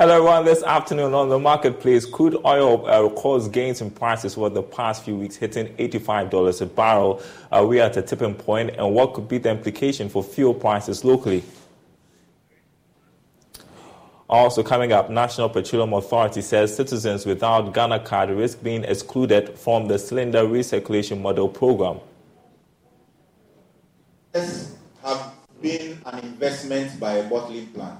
Hello everyone, this afternoon on the marketplace, crude oil records gains in prices for the past few weeks, hitting $85 a barrel. We are at a tipping point, and what could be the implication for fuel prices locally? Also coming up, National Petroleum Authority says citizens without Ghana Card risk being excluded from the cylinder recirculation model program. This has been an investment by a bottling plant.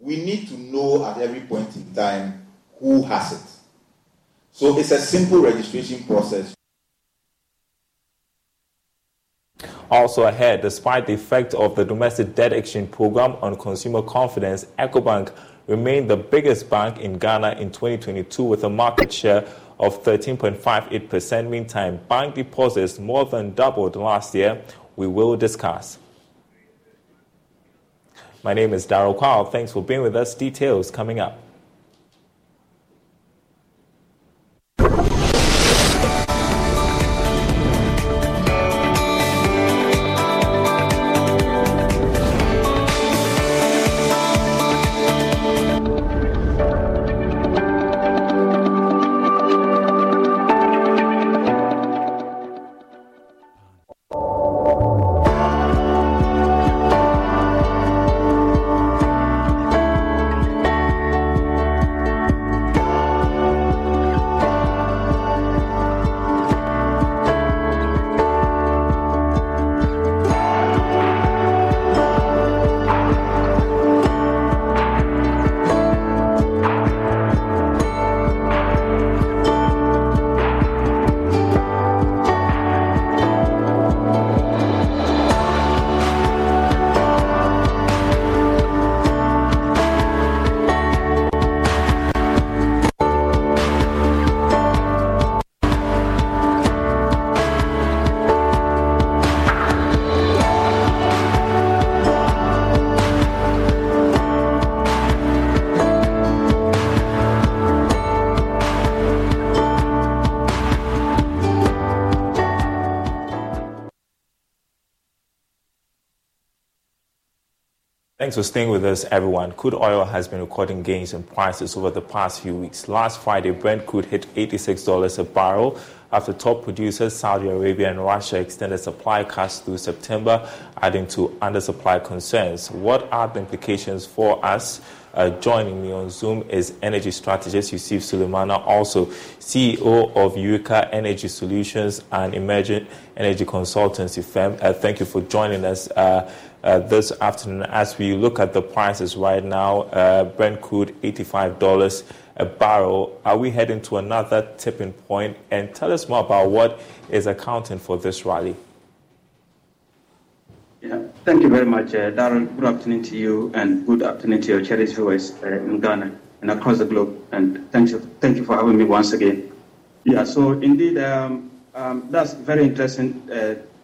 We need to know at every point in time who has it. So it's a simple registration process. Also ahead, despite the effect of the domestic debt exchange program on consumer confidence, Ecobank remained the biggest bank in Ghana in 2022 with a market share of 13.58%. Meantime, bank deposits more than doubled last year. We will discuss. My name is Daryl Kwab. Thanks for being with us. Details coming up. Thanks for staying with us, everyone. Crude oil has been recording gains in prices over the past few weeks. Last Friday, Brent Crude hit $86 a barrel after top producers Saudi Arabia and Russia extended supply cuts through September, adding to undersupply concerns. What are the implications for us? Joining me on Zoom is energy strategist Yussif Sulemana, also CEO of Eureka Energy Solutions, an emerging energy consultancy firm. Thank you for joining us this afternoon. As we look at the prices right now, Brent crude $85 a barrel. Are we heading to another tipping point? And tell us more about what is accounting for this rally. Yeah, thank you very much, Daryl. Good afternoon to you, and good afternoon to your cherished viewers in Ghana and across the globe. And thank you for having me once again. Yeah, so indeed, that's very interesting.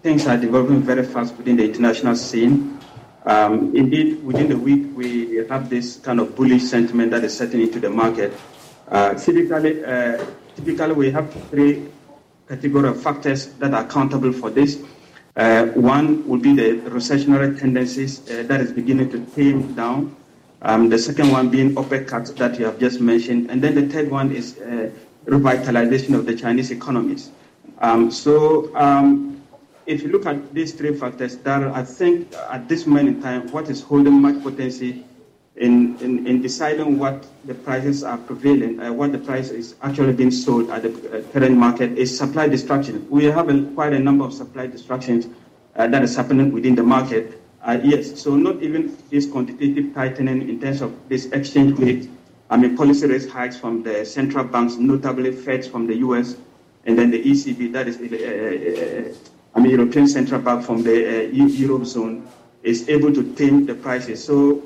Things are developing very fast within the international scene. Indeed, within the week, we have this kind of bullish sentiment that is setting into the market. Typically, we have three category of factors that are accountable for this. One would be the recessionary tendencies that is beginning to tame down. The second one being OPEC cuts that you have just mentioned. And then the third one is revitalization of the Chinese economies. If you look at these three factors, Daryl, I think at this moment in time, what is holding much potency in deciding what the prices are prevailing, what the price is actually being sold at the current market is supply destruction. We have quite a number of supply destructions that is happening within the market. So not even this quantitative tightening in terms of this exchange rate, policy rate hikes from the central banks, notably Fed from the US, and then the ECB, that is European Central Bank from the Europe zone, is able to tame the prices. So,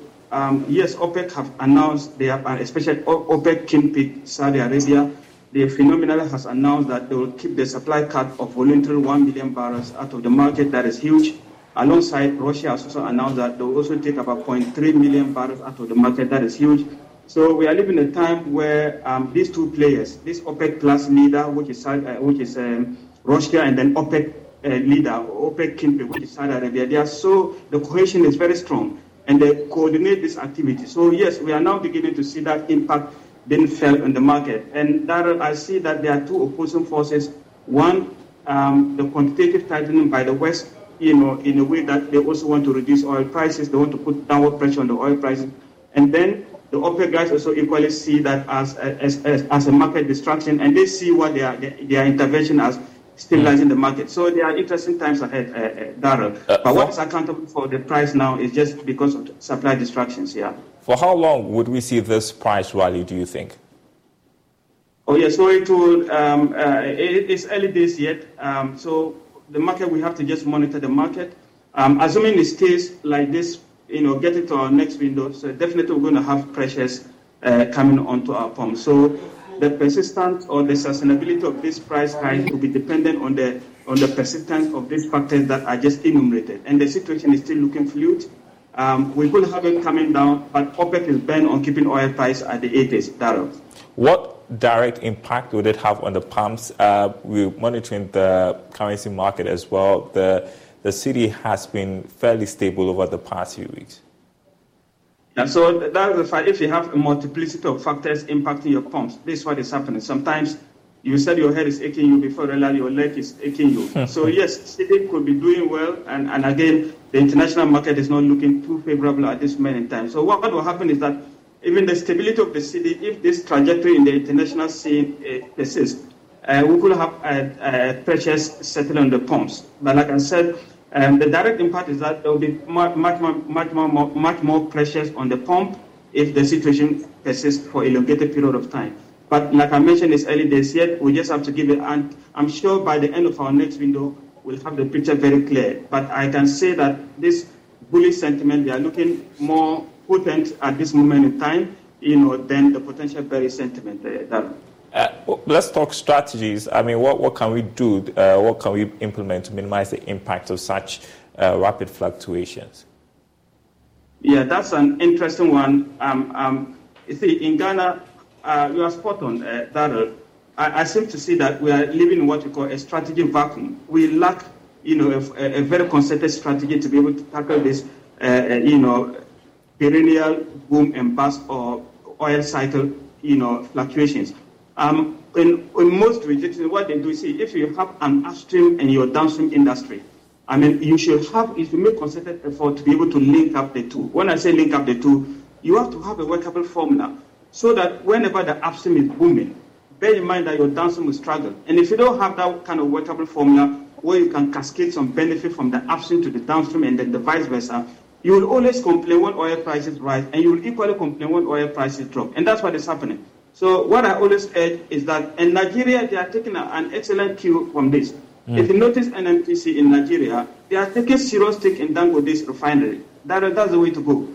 yes, OPEC have announced, they have, especially OPEC Kingpin, Saudi Arabia, they phenomenally has announced that they will keep the supply cut of voluntary 1 million barrels out of the market. That is huge. Alongside, Russia has also announced that they will also take about 0.3 million barrels out of the market. That is huge. So we are living a time where these two players, this OPEC plus leader, which is Russia, and then OPEC leader, OPEC Kingpin, which is Saudi Arabia, the cohesion is very strong, and they coordinate this activity. So yes, we are now beginning to see that impact being felt in the market. And that I see that there are two opposing forces. One, the quantitative tightening by the West, in a way that they also want to reduce oil prices. They want to put downward pressure on the oil prices. And then the OPEC guys also equally see that as a market distraction, and they see what their intervention as stabilizing the market. So there are interesting times ahead, Daryl. But what is accountable for the price now is just because of supply distractions, yeah. For how long would we see this price rally, do you think? Oh, yes. So it's early days yet. So the market, we have to just monitor the market. Assuming it stays like this, get it to our next window. So definitely we're going to have pressures coming onto our pump. So the persistence or the sustainability of this price hike will be dependent on the persistence of these factors that I just enumerated. And the situation is still looking fluid. We will have it coming down, but OPEC is bent on keeping oil price at the 80s, Daryl. What direct impact would it have on the pumps? We're monitoring the currency market as well. The cedi has been fairly stable over the past few weeks. And so that is the fact. If you have a multiplicity of factors impacting your pumps, this is what is happening. Sometimes you said your head is aching you before you realize your leg is aching you. So yes, cedi could be doing well, and again, the international market is not looking too favorable at this moment in time. So what will happen is that even the stability of the cedi, if this trajectory in the international scene persists, we could have pressures settling on the pumps. But like I said, the direct impact is that there will be much more pressures on the pump if the situation persists for an elongated period of time. But like I mentioned, it's early days yet. We just have to give it, and I'm sure by the end of our next window, we'll have the picture very clear. But I can say that this bullish sentiment, they are looking more potent at this moment in time, than the potential bearish sentiment. Let's talk strategies. What can we do? What can we implement to minimize the impact of such rapid fluctuations? Yeah, that's an interesting one. You see, in Ghana, you are spot on, Daryl. I seem to see that we are living in what we call a strategic vacuum. We lack, a very concerted strategy to be able to tackle this, perennial boom and bust or oil cycle, fluctuations. In most regions, what they do is, if you have an upstream and your downstream industry, you should have, if you make concerted effort to be able to link up the two. When I say link up the two, you have to have a workable formula so that whenever the upstream is booming, bear in mind that your downstream will struggle. And if you don't have that kind of workable formula where you can cascade some benefit from the upstream to the downstream and then the vice versa, you will always complain when oil prices rise, and you will equally complain when oil prices drop. And that's what is happening. So what I always add is that in Nigeria, they are taking an excellent cue from this. Mm. If you notice NNPC in Nigeria, they are taking serious stake in Dangote's refinery. That's the way to go.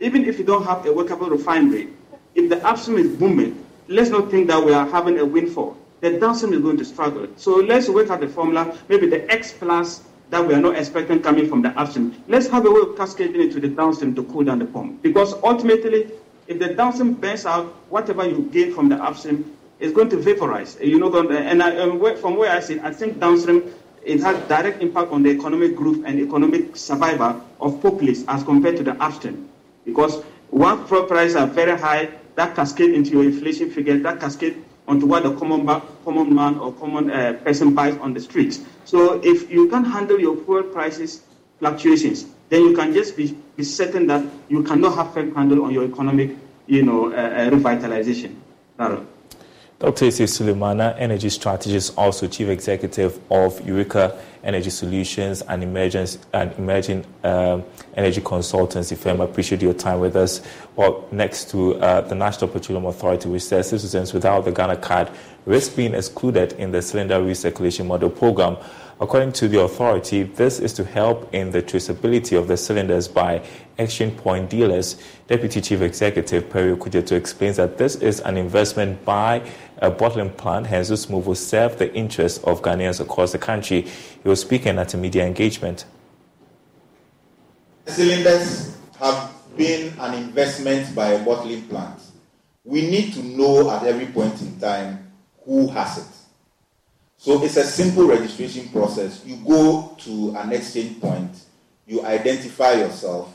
Even if you don't have a workable refinery, if the upstream is booming, let's not think that we are having a windfall. The downstream is going to struggle. So let's work out the formula, maybe the X plus that we are not expecting coming from the upstream. Let's have a way of cascading it to the downstream to cool down the pump. Because ultimately, if the downstream burns out, whatever you gain from the upstream is going to vaporize. You're not going to, from where I sit, I think downstream, it has direct impact on the economic growth and economic survival of populace as compared to the upstream. Because one prices are very high, that cascade into your inflation figure, that cascade onto what the common man or common person buys on the streets. So if you can't handle your fuel prices fluctuations, then you can just be certain that you cannot have firm handle on your economic, revitalization. Dr. Yussif Sulemana, energy strategist, also chief executive of Eureka Energy Solutions, and emerging energy consultancy firm. I appreciate your time with us. Well, next to the National Petroleum Authority, which says citizens without the Ghana Card risk being excluded in the cylinder recirculation model program. According to the authority, this is to help in the traceability of the cylinders by exchange point dealers. Deputy Chief Executive Perry Okujeto explains that this is an investment by a bottling plant, hence this move will serve the interests of Ghanaians across the country. He was speaking at a media engagement. Cylinders have been an investment by a bottling plant. We need to know at every point in time who has it. So it's a simple registration process. You go to an exchange point, you identify yourself,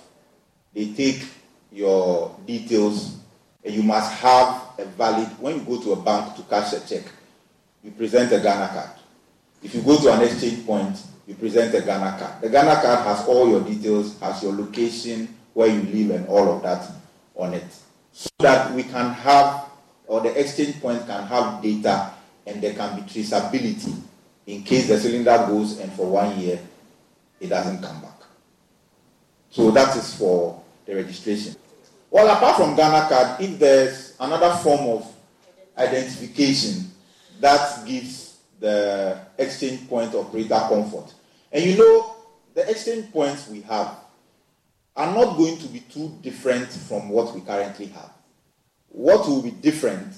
they take your details, and you must have a valid, when you go to a bank to cash a check, you present a Ghana card. If you go to an exchange point, you present a Ghana card. The Ghana card has all your details, has your location, where you live, and all of that on it. So that we can have, or the exchange point can have data, and there can be traceability in case the cylinder goes and for 1 year it doesn't come back. So that is for the registration. Well, apart from Ghana Card, if there's another form of identification that gives the exchange point operator comfort. And the exchange points we have are not going to be too different from what we currently have. What will be different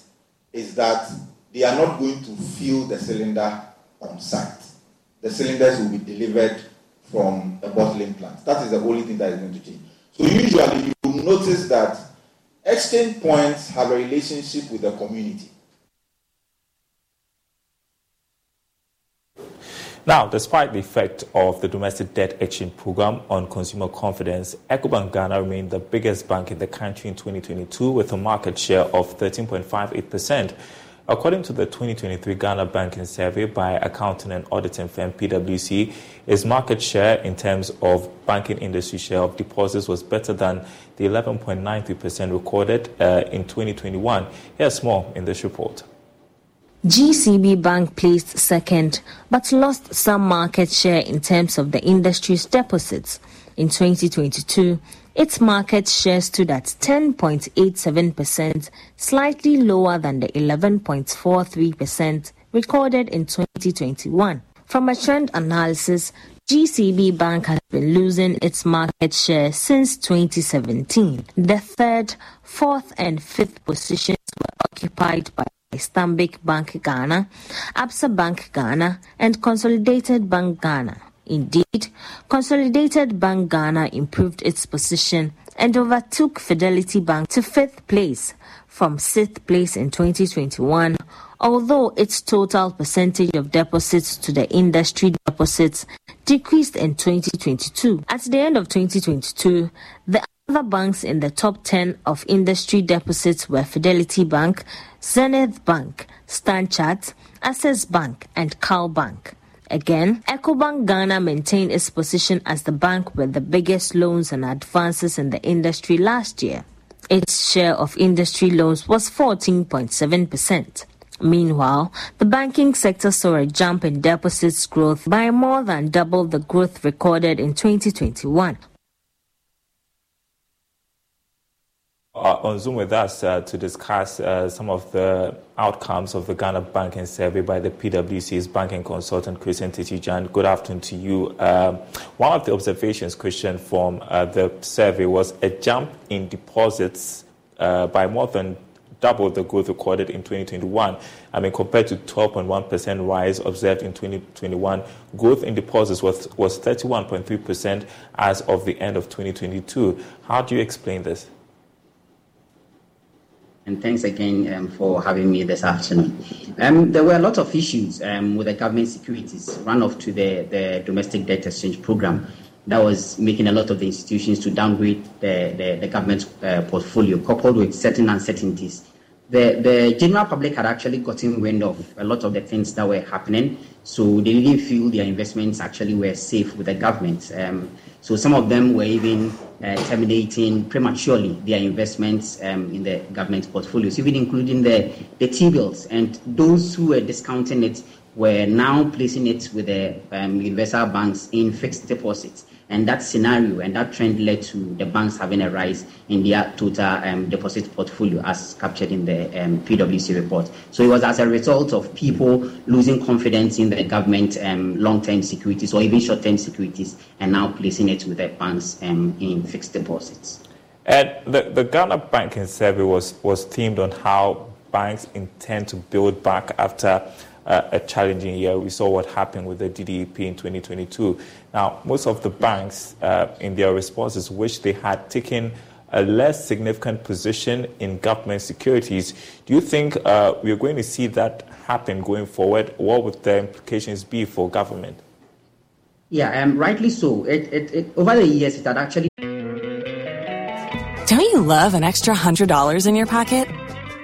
is that they are not going to fill the cylinder on site. The cylinders will be delivered from the bottling plant. That is the only thing that is going to change. So usually you will notice that exchange points have a relationship with the community. Now, despite the effect of the domestic debt exchange program on consumer confidence, Ecobank Ghana remained the biggest bank in the country in 2022 with a market share of 13.58%. According to the 2023 Ghana Banking Survey by accounting and auditing firm PwC, its market share in terms of banking industry share of deposits was better than the 11.93% recorded in 2021. Here's more in this report. GCB Bank placed second, but lost some market share in terms of the industry's deposits. In 2022, its market share stood at 10.87%, slightly lower than the 11.43% recorded in 2021. From a trend analysis, GCB Bank has been losing its market share since 2017. The third, fourth, and fifth positions were occupied by Stambik Bank Ghana, ABSA Bank Ghana, and Consolidated Bank Ghana. Indeed, Consolidated Bank Ghana improved its position and overtook Fidelity Bank to fifth place from sixth place in 2021, although its total percentage of deposits to the industry deposits decreased in 2022. At the end of 2022, the Other banks in the top 10 of industry deposits were Fidelity Bank, Zenith Bank, Stanchart, Access Bank, and CarShield. Again, Ecobank Ghana maintained its position as the bank with the biggest loans and advances in the industry last year. Its share of industry loans was 14.7%. Meanwhile, the banking sector saw a jump in deposits growth by more than double the growth recorded in 2021. On Zoom with us to discuss some of the outcomes of the Ghana Banking Survey by the PwC's banking consultant, Christian Tichijan. Good afternoon to you. One of the observations, Christian, from the survey was a jump in deposits by more than double the growth recorded in 2021. I mean, compared to 12.1% rise observed in 2021, growth in deposits was 31.3% as of the end of 2022. How do you explain this? And thanks again for having me this afternoon. There were a lot of issues with the government securities runoff to the domestic debt exchange program that was making a lot of the institutions to downgrade the government's portfolio, coupled with certain uncertainties. The general public had actually gotten wind of a lot of the things that were happening, so they didn't feel their investments actually were safe with the government. So some of them were even terminating prematurely their investments in the government portfolios, even including the T-bills. And those who were discounting it were now placing it with the universal banks in fixed deposits. And that scenario and that trend led to the banks having a rise in their total deposit portfolio as captured in the PwC report. So it was as a result of people losing confidence in the government long-term securities or even short-term securities and now placing it with the banks in fixed deposits. And the Ghana Banking Survey was themed on how banks intend to build back after a challenging year. We saw what happened with the DDEP in 2022. Now, most of the banks in their responses wish they had taken a less significant position in government securities. Do you think we're going to see that happen going forward? What would the implications be for government? Yeah, rightly so. It over the years, it had actually... Don't you love an extra $100 in your pocket?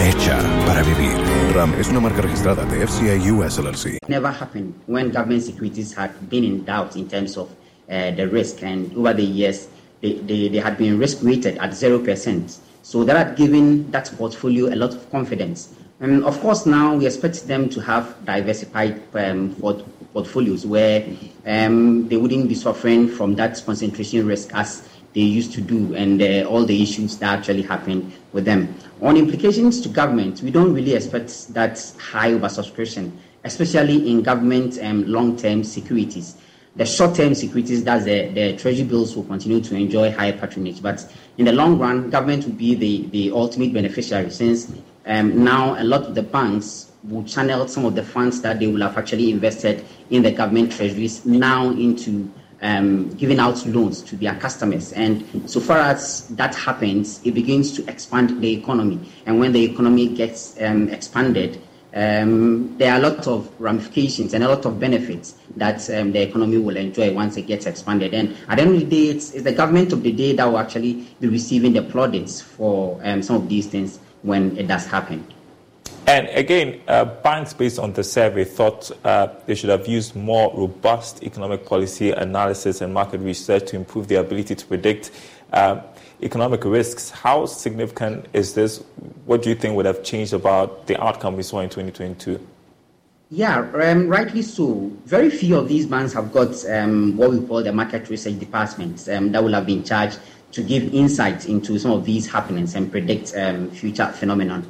Hecha para vivir. RAM es una marca registrada de FCA US LLC. Never happened when government securities had been in doubt in terms of the risk, and over the years they had been risk weighted at 0%. So that had given that portfolio a lot of confidence. And of course, now we expect them to have diversified portfolios where they wouldn't be suffering from that concentration risk as they used to do, and all the issues that actually happened with them. On implications to government, we don't really expect that high oversubscription, especially in government long-term securities. The short-term securities, that's the treasury bills, will continue to enjoy high patronage. But in the long run, government will be the ultimate beneficiary, since now a lot of the banks will channel some of the funds that they will have actually invested in the government treasuries now into giving out loans to their customers. And so far as that happens, it begins to expand the economy. And when the economy gets expanded, there are a lot of ramifications and a lot of benefits that the economy will enjoy once it gets expanded. And at the end of the day, it's the government of the day that will actually be receiving the plaudits for some of these things when it does happen. And again, banks, based on the survey, thought they should have used more robust economic policy analysis and market research to improve their ability to predict economic risks. How significant is this? What do you think would have changed about the outcome we saw in 2022? Yeah, rightly so. Very few of these banks have got what we call the market research departments that will have been charged to give insights into some of these happenings and predict future phenomena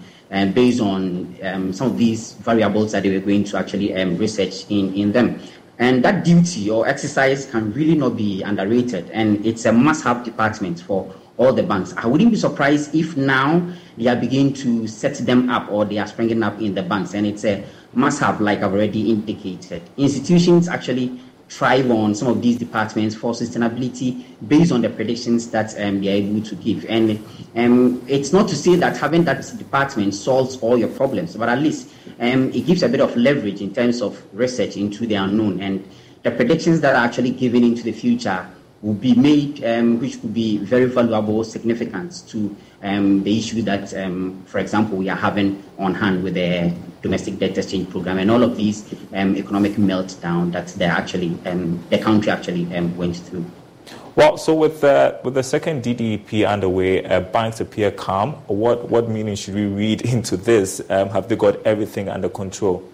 based on some of these variables that they were going to actually research in them. And that duty or exercise can really not be underrated, and it's a must-have department for all the banks. I wouldn't be surprised if now they are beginning to set them up, or they are springing up in the banks, and it's a must-have, like I've already indicated. Institutions actually thrive on some of these departments for sustainability based on the predictions that they are able to give. And it's not to say that having that department solves all your problems, but at least it gives a bit of leverage in terms of research into the unknown, and the predictions that are actually given into the future will be made, which could be very valuable, significant to the issue that, for example, we are having on hand with the domestic debt exchange program and all of these economic meltdown that they actually, the country actually went through. Well, so with the second DDEP underway, banks appear calm. What meaning should we read into this? Have they got everything under control?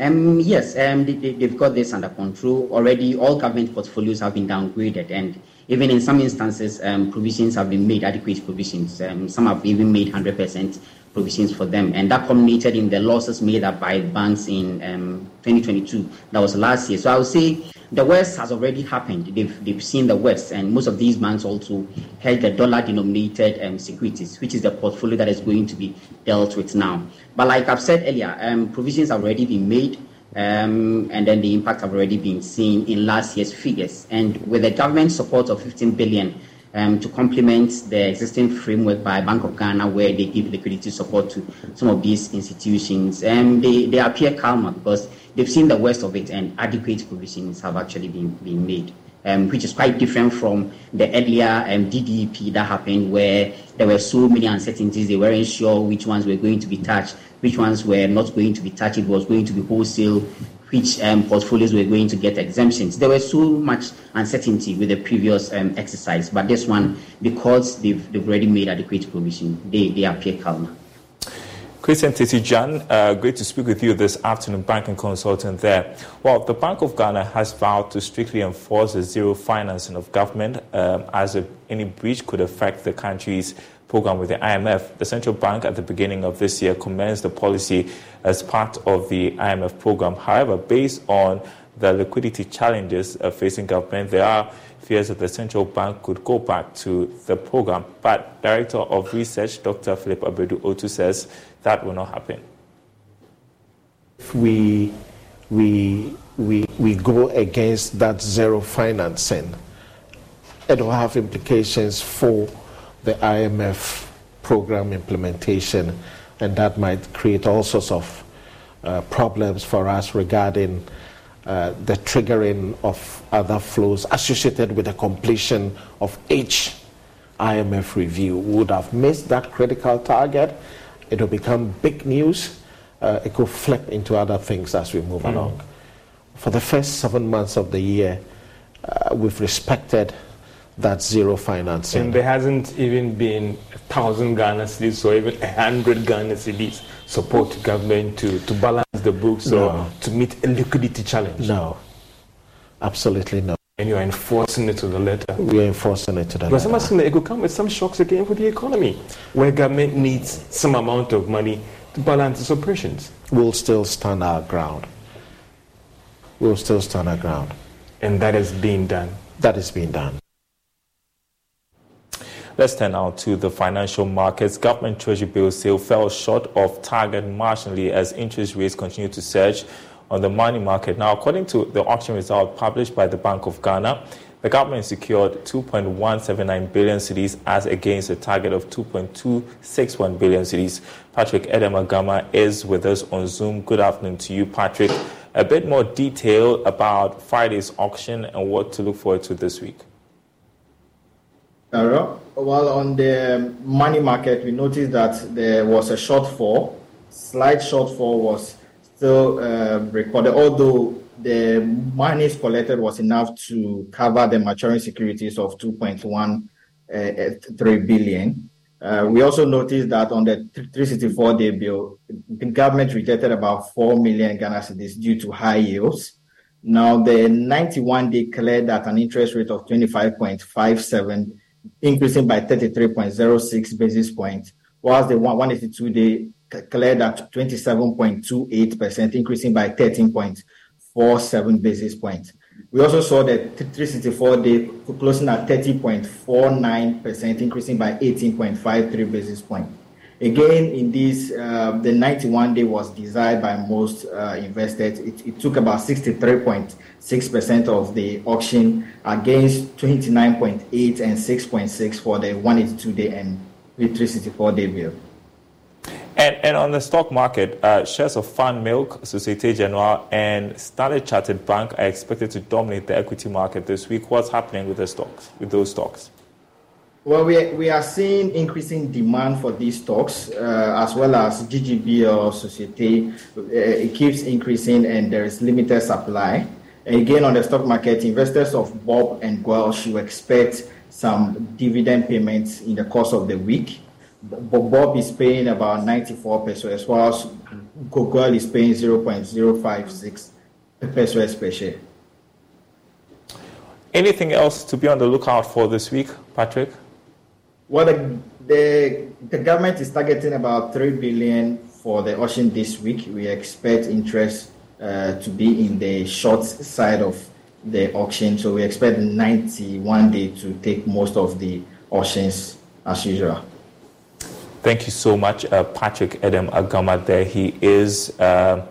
Yes, they've got this under control. Already all government portfolios have been downgraded, and even in some instances, provisions have been made, adequate provisions. Some have even made 100% provisions for them, and that culminated in the losses made up by banks in 2022. That was last year. So I would say the worst has already happened. They've seen the worst, and most of these banks also held the dollar-denominated securities, which is the portfolio that is going to be dealt with now. But like I've said earlier, provisions have already been made, and then the impact have already been seen in last year's figures. And with the government support of 15 billion to complement the existing framework by Bank of Ghana, where they give liquidity support to some of these institutions, they appear calmer because they've seen the worst of it, and adequate provisions have actually been made, which is quite different from the earlier DDEP that happened, where there were so many uncertainties. They weren't sure which ones were going to be touched, which ones were not going to be touched. It was going to be wholesale, which portfolios were going to get exemptions. There was so much uncertainty with the previous exercise, but this one, because they've already made adequate provision, they appear calmer. Christian Tichijan, great to speak with you this afternoon, banking consultant there. Well, the Bank of Ghana has vowed to strictly enforce the zero financing of government, as if any breach could affect the country's program with the IMF. The central bank at the beginning of this year commenced the policy as part of the IMF program. However, based on the liquidity challenges facing government, there are fears that the central bank could go back to the program. But Director of Research, Dr. Philip Abedu-Otu, says that will not happen. If we go against that zero financing, it will have implications for the IMF program implementation, and that might create all sorts of problems for us regarding the triggering of other flows associated with the completion of each IMF review. We would have missed that critical target. It will become big news. It could flip into other things as we move along. For the first 7 months of the year, we've respected that zero financing. And there hasn't even been 1,000 Ghana cedis or even 100 Ghana cedis support government to balance the books or to meet a liquidity challenge. No, absolutely no. And you're enforcing it to the letter. We're enforcing it to the letter. But I'm asking that it could come with some shocks again for the economy, where government needs some amount of money to balance its operations. We'll still stand our ground. We'll still stand our ground. And that is being done. That is being done. Let's turn now to the financial markets. Government Treasury bill sale fell short of target marginally as interest rates continue to surge on the money market. Now, according to the auction result published by the Bank of Ghana, The government secured 2.179 billion cedis as against a target of 2.261 billion cedis. Patrick Edemagama is with us on Zoom. Good afternoon to you, Patrick. A bit more detail about Friday's auction and what to look forward to this week. Well, on the money market, we noticed that there was a shortfall. Slight shortfall was still recorded, although the monies collected was enough to cover the maturing securities of 2.13 billion. We also noticed that on the 364-day bill, the government rejected about 4 million Ghana cedis due to high yields. Now, the 91-day cleared at an interest rate of 25.57, increasing by 33.06 basis points, whilst the 182-day cleared at 27.28%, increasing by 13.47 basis points. We also saw the 364-day closing at 30.49%, increasing by 18.53 basis points. Again, in this, the 91-day was desired by most investors. It took about 63.6% of the auction against 29.8 and 6.6 for the 182-day and 364-day bill. And on the stock market, shares of Fan Milk, Société Générale, and Standard Chartered Bank are expected to dominate the equity market this week. What's happening with the stocks? With those stocks? Well, we are seeing increasing demand for these stocks, as well as GGB or Société. It keeps increasing, and there is limited supply. Again, on the stock market, investors of Bob and Welsh should expect some dividend payments in the course of the week. Bob is paying about 94 pesos, whilst Google is paying 0.056 pesos per share. Anything else to be on the lookout for this week, Patrick? Well, the government is targeting about 3 billion for the auction this week. We expect interest to be in the short side of the auction, so we expect 91 day to take most of the auctions as usual. Thank you so much, Patrick Edemagama. There he is, head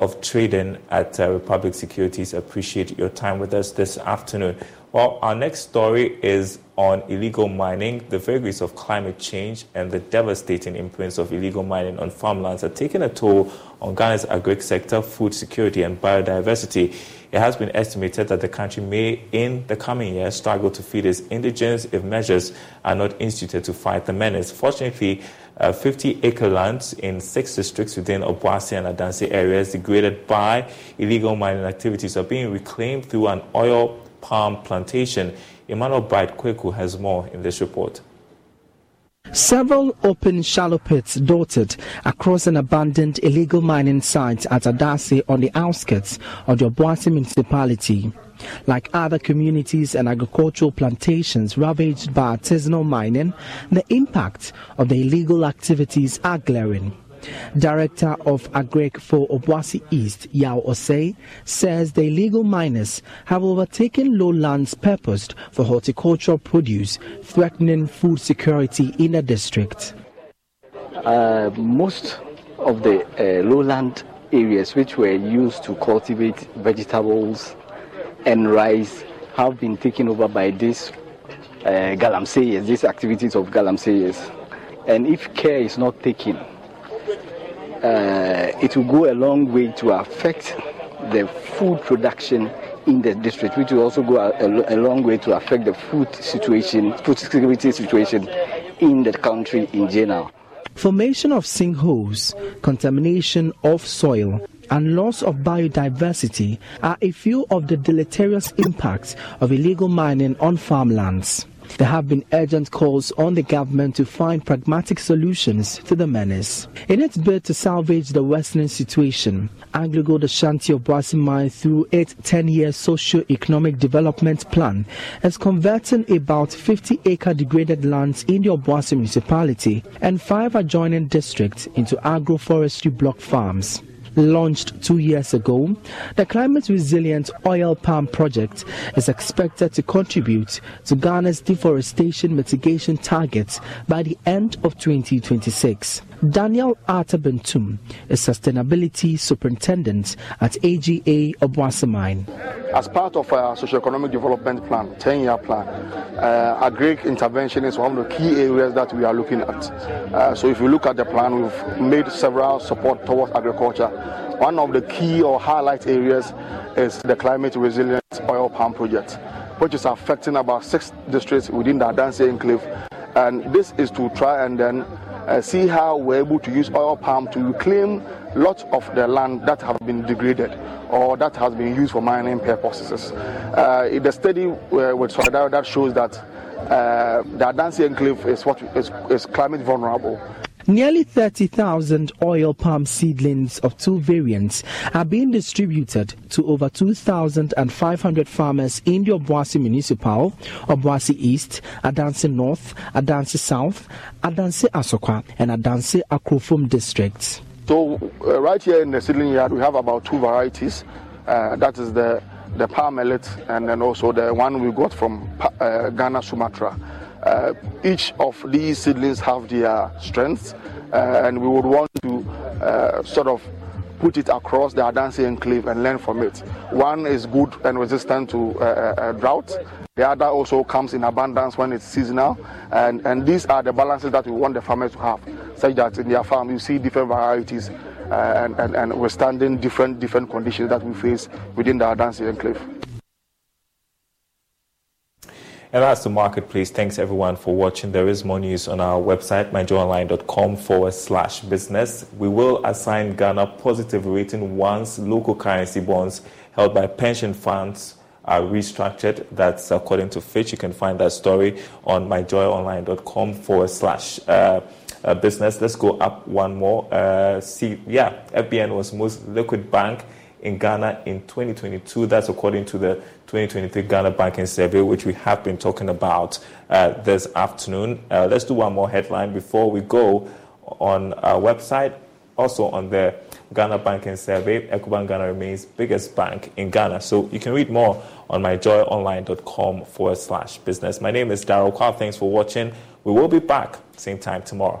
of trading at Republic Securities. Appreciate your time with us this afternoon. Well, our next story is on illegal mining. The vagaries of climate change and the devastating influence of illegal mining on farmlands are taking a toll on Ghana's agri sector, food security, and biodiversity. It has been estimated that the country may, in the coming year, struggle to feed its indigents if measures are not instituted to fight the menace. Fortunately, 50-acre lands in 6 districts within Obuasi and Adansi areas degraded by illegal mining activities are being reclaimed through an oil palm plantation. Emmanuel Bright Kweku has more in this report. Several open shallow pits dotted across an abandoned illegal mining site at Adansi on the outskirts of the Obuasi municipality. Like other communities and agricultural plantations ravaged by artisanal mining, the impact of the illegal activities are glaring. Director of Agreg for Obuasi East, Yao Osei, says the illegal miners have overtaken lowlands purposed for horticultural produce, threatening food security in the district. Most of the lowland areas which were used to cultivate vegetables and rice have been taken over by these galamseyers, these activities of galamseyers. And if care is not taken, it will go a long way to affect the food production in the district, which will also go a long way to affect the food security situation in the country in general. Formation of sinkholes, contamination of soil, and loss of biodiversity are a few of the deleterious impacts of illegal mining on farmlands. There have been urgent calls on the government to find pragmatic solutions to the menace. In its bid to salvage the worsening situation, AngloGold Ashanti Obuasi Mine, through its 10-year socio-economic development plan, is converting about 50-acre degraded lands in the Obuasi municipality and 5 adjoining districts into agroforestry block farms. Launched 2 years ago, the Climate Resilient Oil Palm Project is expected to contribute to Ghana's deforestation mitigation targets by the end of 2026. Daniel Arthur Bentum is Sustainability Superintendent at AGA Obuasi Mine. As part of our socio-economic development plan, 10-year plan, agri intervention is one of the key areas that we are looking at. So if you look at the plan, we've made several support towards agriculture. One of the key or highlight areas is the climate resilience oil palm project, which is affecting about 6 districts within the Adansi Enclave. And this is to try and then see how we're able to use oil palm to reclaim lots of the land that have been degraded or that has been used for mining purposes. The study with Solidarity that shows that the Adansi Enclave is climate vulnerable. Nearly 30,000 oil palm seedlings of 2 variants are being distributed to over 2,500 farmers in the Obuasi Municipal, Obuasi East, Adansi North, Adansi South, Adansi Asokwa and Adansi Akrofom districts. So right here in the seedling yard we have about 2 varieties, that is the palm millet and then also the one we got from Ghana, Sumatra. Each of these seedlings have their strengths, and we would want to sort of put it across the Adansi Enclave and learn from it. One is good and resistant to drought. The other also comes in abundance when it's seasonal, and these are the balances that we want the farmers to have, such that in their farm you see different varieties and withstanding different conditions that we face within the Adansi Enclave. And that's the marketplace. Thanks everyone for watching. There is more news on our website, myjoyonline.com/business. We will assign Ghana positive rating once local currency bonds held by pension funds are restructured. That's according to Fitch. You can find that story on myjoyonline.com/business. Let's go up one more. FBN was most liquid bank in Ghana in 2022. That's according to the 2023 Ghana Banking Survey, which we have been talking about this afternoon. Let's do one more headline before we go on our website. Also on the Ghana Banking Survey, Ecobank Ghana remains biggest bank in Ghana. So you can read more on myjoyonline.com/business. My name is Daryl Kwab. Thanks for watching. We will be back same time tomorrow.